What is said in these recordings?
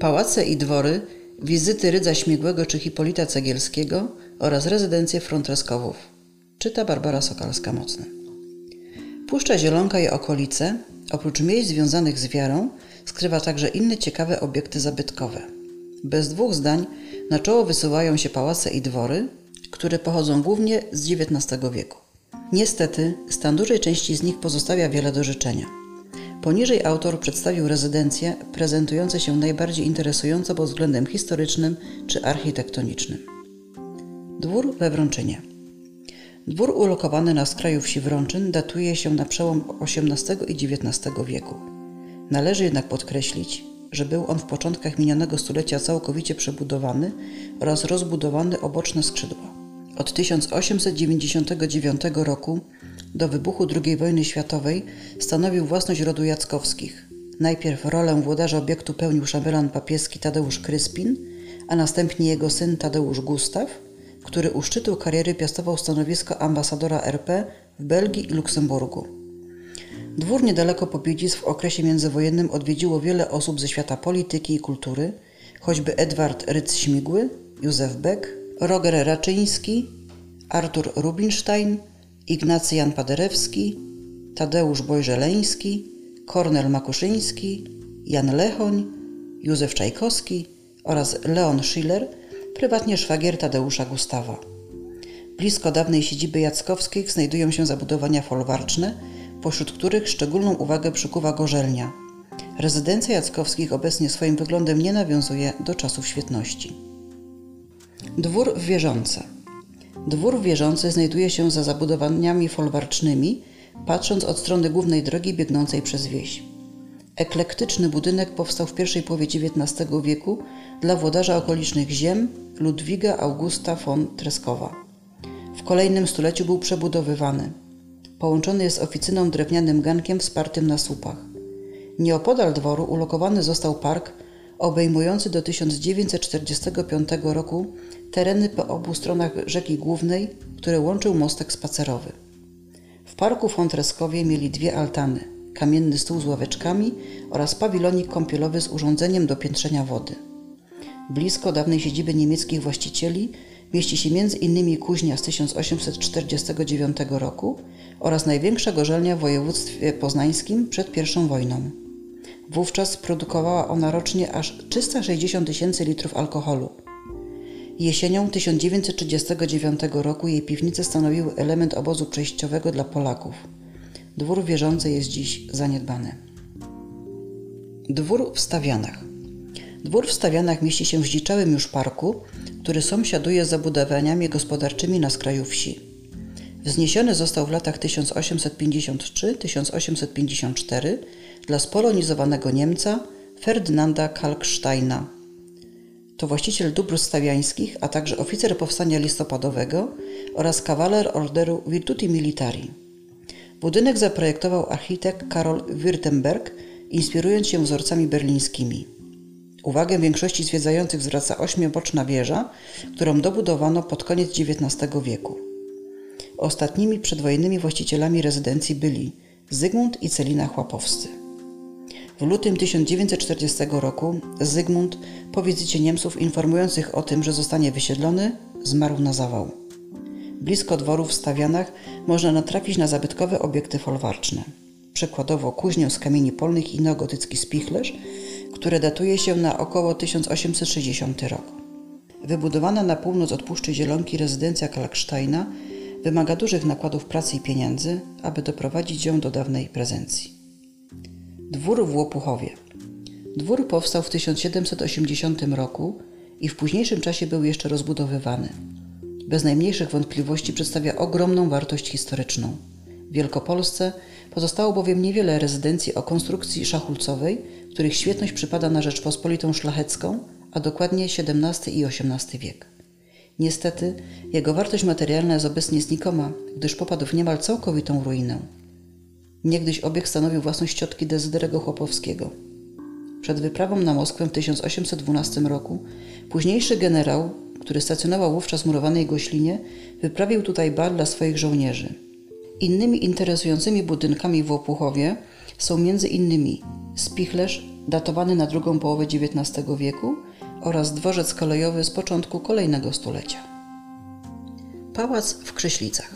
pałace i dwory, wizyty Rydza-Śmigłego czy Hipolita Cegielskiego oraz rezydencję Frontreskowów, czyta Barbara Sokalska-Mocny. Puszcza Zielonka i okolice, oprócz miejsc związanych z wiarą, skrywa także inne ciekawe obiekty zabytkowe. Bez dwóch zdań na czoło wysuwają się pałace i dwory, które pochodzą głównie z XIX wieku. Niestety, stan dużej części z nich pozostawia wiele do życzenia. Poniżej autor przedstawił rezydencje prezentujące się najbardziej interesująco pod względem historycznym czy architektonicznym. Dwór we Wrączynie. Dwór ulokowany na skraju wsi Wrączyn datuje się na przełom XVIII i XIX wieku. Należy jednak podkreślić, że był on w początkach minionego stulecia całkowicie przebudowany oraz rozbudowany oboczne skrzydła. Od 1899 roku do wybuchu II wojny światowej stanowił własność rodu Jackowskich. Najpierw rolę włodarza obiektu pełnił szabelan papieski Tadeusz Kryspin, a następnie jego syn Tadeusz Gustaw, który u szczytu kariery piastował stanowisko ambasadora RP w Belgii i Luksemburgu. Dwór niedaleko Pobiedzic w okresie międzywojennym odwiedziło wiele osób ze świata polityki i kultury, choćby Edward Rydz-Śmigły, Józef Beck, Roger Raczyński, Artur Rubinstein, Ignacy Jan Paderewski, Tadeusz Bojrzeleński, Kornel Makuszyński, Jan Lechoń, Józef Czajkowski oraz Leon Schiller, prywatnie szwagier Tadeusza Gustawa. Blisko dawnej siedziby Jackowskich znajdują się zabudowania folwarczne, pośród których szczególną uwagę przykuwa gorzelnia. Rezydencja Jackowskich obecnie swoim wyglądem nie nawiązuje do czasów świetności. Dwór w Wierzące. Dwór Wierzący znajduje się za zabudowaniami folwarcznymi, patrząc od strony głównej drogi biegnącej przez wieś. Eklektyczny budynek powstał w pierwszej połowie XIX wieku dla włodarza okolicznych ziem Ludwiga Augusta von Treskowa. W kolejnym stuleciu był przebudowywany. Połączony jest oficyną drewnianym gankiem wspartym na słupach. Nieopodal dworu ulokowany został park obejmujący do 1945 roku tereny po obu stronach rzeki głównej, które łączył mostek spacerowy. W parku w Treskowie mieli dwie altany, kamienny stół z ławeczkami oraz pawilonik kąpielowy z urządzeniem do piętrzenia wody. Blisko dawnej siedziby niemieckich właścicieli mieści się m.in. kuźnia z 1849 roku oraz największa gorzelnia w województwie poznańskim przed I wojną. Wówczas produkowała ona rocznie aż 360 000 litrów alkoholu. Jesienią 1939 roku jej piwnice stanowiły element obozu przejściowego dla Polaków. Dwór Wierzący jest dziś zaniedbany. Dwór w Stawianach. Dwór w Stawianach mieści się w zdziczałym już parku, który sąsiaduje z zabudowaniami gospodarczymi na skraju wsi. Wzniesiony został w latach 1853–1854 dla spolonizowanego Niemca Ferdynanda Kalksteina. To właściciel dóbr stawiańskich, a także oficer powstania listopadowego oraz kawaler orderu Virtuti Militari. Budynek zaprojektował architekt Karol Württemberg, inspirując się wzorcami berlińskimi. Uwagę większości zwiedzających zwraca ośmioboczna wieża, którą dobudowano pod koniec XIX wieku. Ostatnimi przedwojennymi właścicielami rezydencji byli Zygmunt i Celina Chłopowscy. W lutym 1940 roku Zygmunt, po wizycie Niemców informujących o tym, że zostanie wysiedlony, zmarł na zawał. Blisko dworu w Stawianach można natrafić na zabytkowe obiekty folwarczne. Przykładowo kuźnię z kamieni polnych i neogotycki spichlerz, które datuje się na około 1860 rok. Wybudowana na północ od Puszczy Zielonki rezydencja Kalksteina wymaga dużych nakładów pracy i pieniędzy, aby doprowadzić ją do dawnej prezencji. Dwór w Łopuchowie. Dwór powstał w 1780 roku i w późniejszym czasie był jeszcze rozbudowywany. Bez najmniejszych wątpliwości przedstawia ogromną wartość historyczną. W Wielkopolsce pozostało bowiem niewiele rezydencji o konstrukcji szachulcowej, których świetność przypada na Rzeczpospolitą Szlachecką, a dokładnie XVII i XVIII wiek. Niestety, jego wartość materialna jest obecnie znikoma, gdyż popadł w niemal całkowitą ruinę. Niegdyś obiekt stanowił własność ciotki Dezydyrego Chłopowskiego. Przed wyprawą na Moskwę w 1812 roku późniejszy generał, który stacjonował wówczas w murowanej Goślinie, wyprawił tutaj bal dla swoich żołnierzy. Innymi interesującymi budynkami w Łopuchowie są m.in. spichlerz, datowany na drugą połowę XIX wieku oraz dworzec kolejowy z początku kolejnego stulecia. Pałac w Krzyślicach.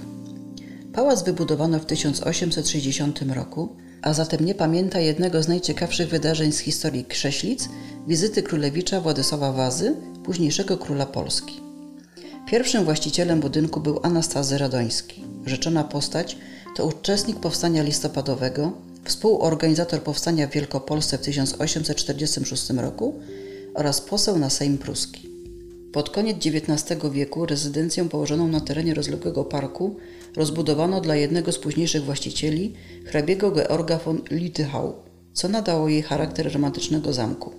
Pałac wybudowano w 1860 roku, a zatem nie pamięta jednego z najciekawszych wydarzeń z historii Krześlic, wizyty królewicza Władysława Wazy, późniejszego króla Polski. Pierwszym właścicielem budynku był Anastazy Radoński. Rzeczona postać to uczestnik powstania listopadowego, współorganizator powstania w Wielkopolsce w 1846 roku oraz poseł na Sejm Pruski. Pod koniec XIX wieku rezydencję położoną na terenie rozległego parku rozbudowano dla jednego z późniejszych właścicieli, hrabiego Georga von Lityhau, co nadało jej charakter romantycznego zamku.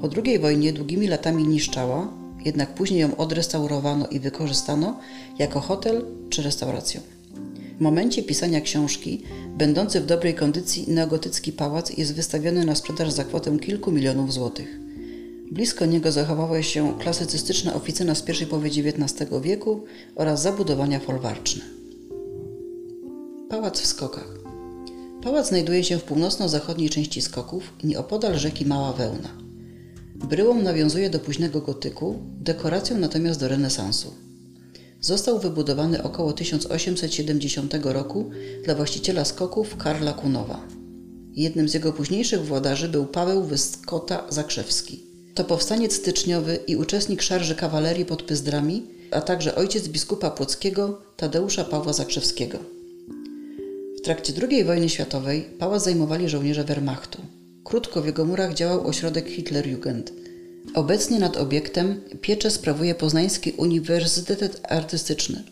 Po II wojnie długimi latami niszczała, jednak później ją odrestaurowano i wykorzystano jako hotel czy restaurację. W momencie pisania książki, będący w dobrej kondycji neogotycki pałac jest wystawiony na sprzedaż za kwotę kilku milionów złotych. Blisko niego zachowała się klasycystyczna oficyna z pierwszej połowy XIX wieku oraz zabudowania folwarczne. Pałac w Skokach. Pałac znajduje się w północno-zachodniej części Skoków, nieopodal rzeki Mała Wełna. Bryłą nawiązuje do późnego gotyku, dekoracją natomiast do renesansu. Został wybudowany około 1870 roku dla właściciela Skoków Karla Kunowa. Jednym z jego późniejszych włodarzy był Paweł Wyskota-Zakrzewski. To powstaniec styczniowy i uczestnik szarży kawalerii pod Pyzdrami, a także ojciec biskupa płockiego Tadeusza Pawła Zakrzewskiego. W trakcie II wojny światowej pałac zajmowali żołnierze Wehrmachtu. Krótko w jego murach działał ośrodek Hitlerjugend. Obecnie nad obiektem pieczę sprawuje Poznański Uniwersytet Artystyczny.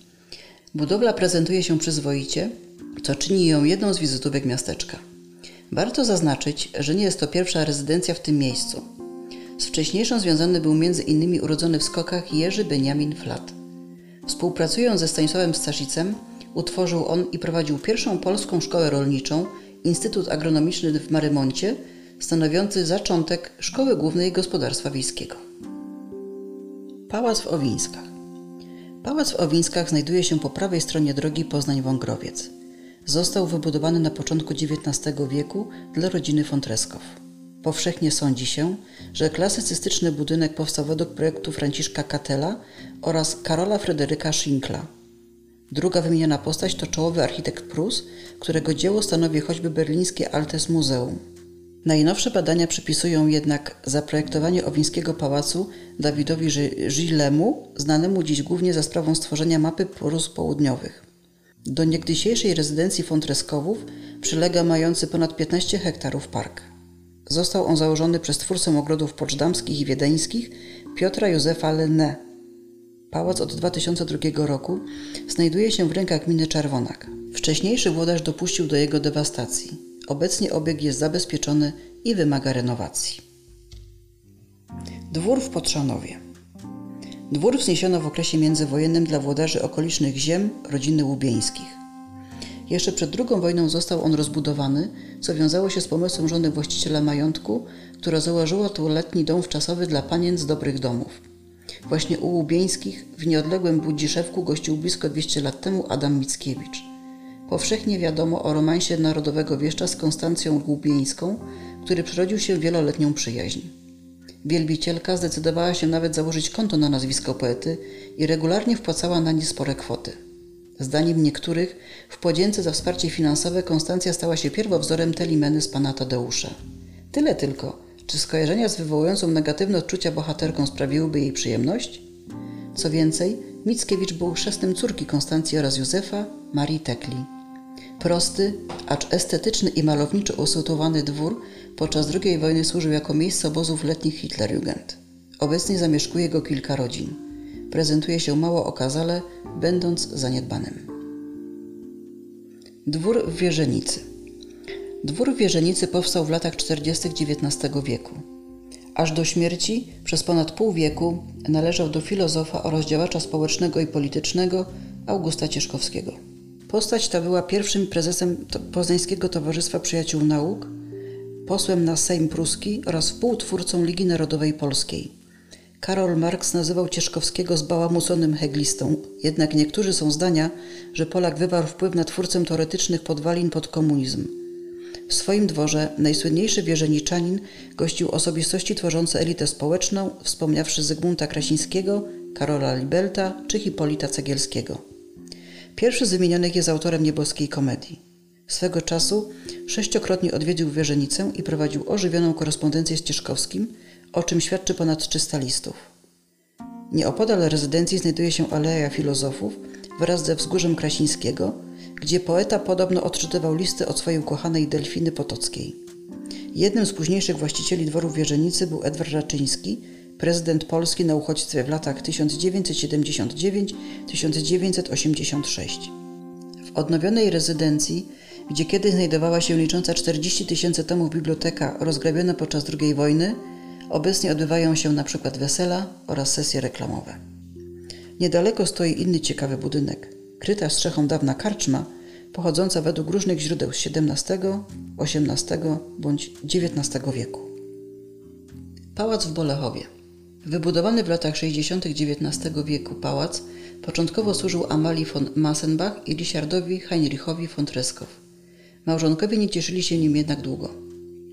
Budowla prezentuje się przyzwoicie, co czyni ją jedną z wizytówek miasteczka. Warto zaznaczyć, że nie jest to pierwsza rezydencja w tym miejscu. Z wcześniejszą związany był m.in. urodzony w Skokach Jerzy Beniamin Flat. Współpracując ze Stanisławem Stasicem, utworzył on i prowadził pierwszą polską szkołę rolniczą, Instytut Agronomiczny w Marymoncie, stanowiący zaczątek Szkoły Głównej Gospodarstwa Wiejskiego. Pałac w Owińskach. Pałac w Owińskach znajduje się po prawej stronie drogi Poznań-Wągrowiec. Został wybudowany na początku XIX wieku dla rodziny von Treskow. Powszechnie sądzi się, że klasycystyczny budynek powstał według projektu Franciszka Katela oraz Karola Fryderyka Schinkla. Druga wymieniona postać to czołowy architekt Prus, którego dzieło stanowi choćby berlińskie Altes Muzeum. Najnowsze badania przypisują jednak zaprojektowanie Owińskiego Pałacu Dawidowi Gillemu, znanemu dziś głównie za sprawą stworzenia mapy Prus Południowych. Do niegdysiejszej rezydencji von Treskowów przylega mający ponad 15 hektarów park. Został on założony przez twórcę ogrodów poczdamskich i wiedeńskich Piotra Józefa Lenné. Pałac od 2002 roku znajduje się w rękach gminy Czerwonak. Wcześniejszy włodarz dopuścił do jego dewastacji. Obecnie obiekt jest zabezpieczony i wymaga renowacji. Dwór w Potrzanowie. Dwór wzniesiono w okresie międzywojennym dla włodarzy okolicznych ziem rodziny Łubieńskich. Jeszcze przed II wojną został on rozbudowany, co wiązało się z pomysłem żony właściciela majątku, która założyła tu letni dom wczasowy dla panien z dobrych domów. Właśnie u Łubieńskich w nieodległym Budziszewku gościł blisko 200 lat temu Adam Mickiewicz. Powszechnie wiadomo o romansie narodowego wieszcza z Konstancją Łubieńską, który przerodził się w wieloletnią przyjaźń. Wielbicielka zdecydowała się nawet założyć konto na nazwisko poety i regularnie wpłacała na nie spore kwoty. Zdaniem niektórych, w podzięce za wsparcie finansowe Konstancja stała się pierwowzorem Telimeny z Pana Tadeusza. Tyle tylko, czy skojarzenia z wywołującą negatywne odczucia bohaterką sprawiłyby jej przyjemność? Co więcej, Mickiewicz był chrzestnym córki Konstancji oraz Józefa, Marii Tekli. Prosty, acz estetyczny i malowniczo usytuowany dwór podczas II wojny służył jako miejsce obozów letnich Hitlerjugend. Obecnie zamieszkuje go kilka rodzin. Prezentuje się mało okazale, będąc zaniedbanym. Dwór w Wierzenicy. Dwór w Wierzenicy powstał w latach 40. XIX wieku. Aż do śmierci przez ponad pół wieku należał do filozofa oraz działacza społecznego i politycznego Augusta Cieszkowskiego. Postać ta była pierwszym prezesem Poznańskiego Towarzystwa Przyjaciół Nauk, posłem na Sejm Pruski oraz współtwórcą Ligi Narodowej Polskiej. Karol Marx nazywał Cieszkowskiego zbałamuconym heglistą, jednak niektórzy są zdania, że Polak wywarł wpływ na twórcę teoretycznych podwalin pod komunizm. W swoim dworze najsłynniejszy wierzeniczanin gościł osobistości tworzące elitę społeczną, wspomniawszy Zygmunta Krasińskiego, Karola Libelta czy Hipolita Cegielskiego. Pierwszy z wymienionych jest autorem Nieboskiej Komedii. Swego czasu 6-krotnie odwiedził Wierzenicę i prowadził ożywioną korespondencję z Cieszkowskim, o czym świadczy ponad 300 listów. Nieopodal rezydencji znajduje się Aleja Filozofów wraz ze wzgórzem Krasińskiego, gdzie poeta podobno odczytywał listy od swojej ukochanej Delfiny Potockiej. Jednym z późniejszych właścicieli dworu Wierzenicy był Edward Raczyński, prezydent Polski na uchodźstwie w latach 1979-1986. W odnowionej rezydencji, gdzie kiedyś znajdowała się licząca 40 000 tomów biblioteka rozgrabiona podczas II wojny, obecnie odbywają się np. wesela oraz sesje reklamowe. Niedaleko stoi inny ciekawy budynek, kryta strzechą dawna karczma, pochodząca według różnych źródeł z XVII, XVIII bądź XIX wieku. Pałac w Bolechowie. Wybudowany w latach 60. XIX wieku pałac początkowo służył Amalii von Massenbach i Richardowi Heinrichowi von Treskow. Małżonkowie nie cieszyli się nim jednak długo.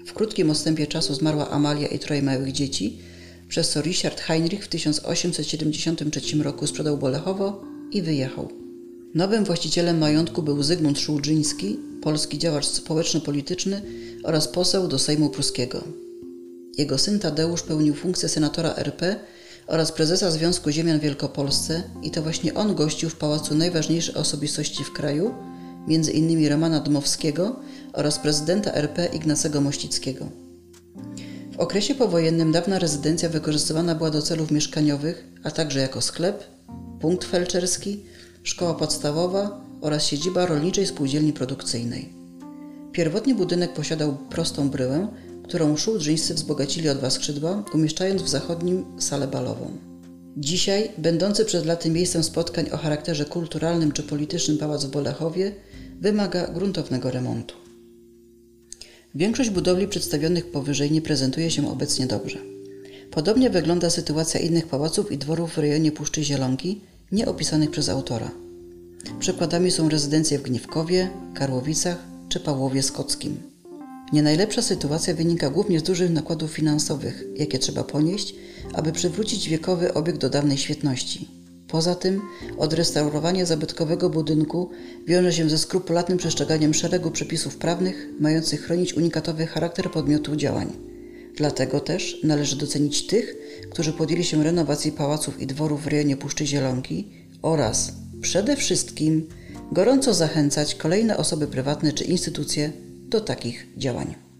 W krótkim odstępie czasu zmarła Amalia i 3 małych dzieci, przez co Richard Heinrich w 1873 roku sprzedał Bolechowo i wyjechał. Nowym właścicielem majątku był Zygmunt Szułdrzyński, polski działacz społeczno-polityczny oraz poseł do Sejmu Pruskiego. Jego syn Tadeusz pełnił funkcję senatora RP oraz prezesa Związku Ziemian w Wielkopolsce i to właśnie on gościł w pałacu najważniejsze osobistości w kraju, m.in. Romana Dmowskiego oraz prezydenta RP Ignacego Mościckiego. W okresie powojennym dawna rezydencja wykorzystywana była do celów mieszkaniowych, a także jako sklep, punkt felczerski, szkoła podstawowa oraz siedziba Rolniczej Spółdzielni Produkcyjnej. Pierwotnie budynek posiadał prostą bryłę, którą Szułdrzyńscy wzbogacili o 2 skrzydła, umieszczając w zachodnim salę balową. Dzisiaj, będący przed laty miejscem spotkań o charakterze kulturalnym czy politycznym pałac w Bolechowie wymaga gruntownego remontu. Większość budowli przedstawionych powyżej nie prezentuje się obecnie dobrze. Podobnie wygląda sytuacja innych pałaców i dworów w rejonie Puszczy Zielonki, nieopisanych przez autora. Przykładami są rezydencje w Gniewkowie, Karłowicach czy Pawłowie Skockim. Nie najlepsza sytuacja wynika głównie z dużych nakładów finansowych, jakie trzeba ponieść, aby przywrócić wiekowy obiekt do dawnej świetności. Poza tym odrestaurowanie zabytkowego budynku wiąże się ze skrupulatnym przestrzeganiem szeregu przepisów prawnych mających chronić unikatowy charakter podmiotów działań. Dlatego też należy docenić tych, którzy podjęli się renowacji pałaców i dworów w rejonie Puszczy Zielonki oraz przede wszystkim gorąco zachęcać kolejne osoby prywatne czy instytucje do takich działań.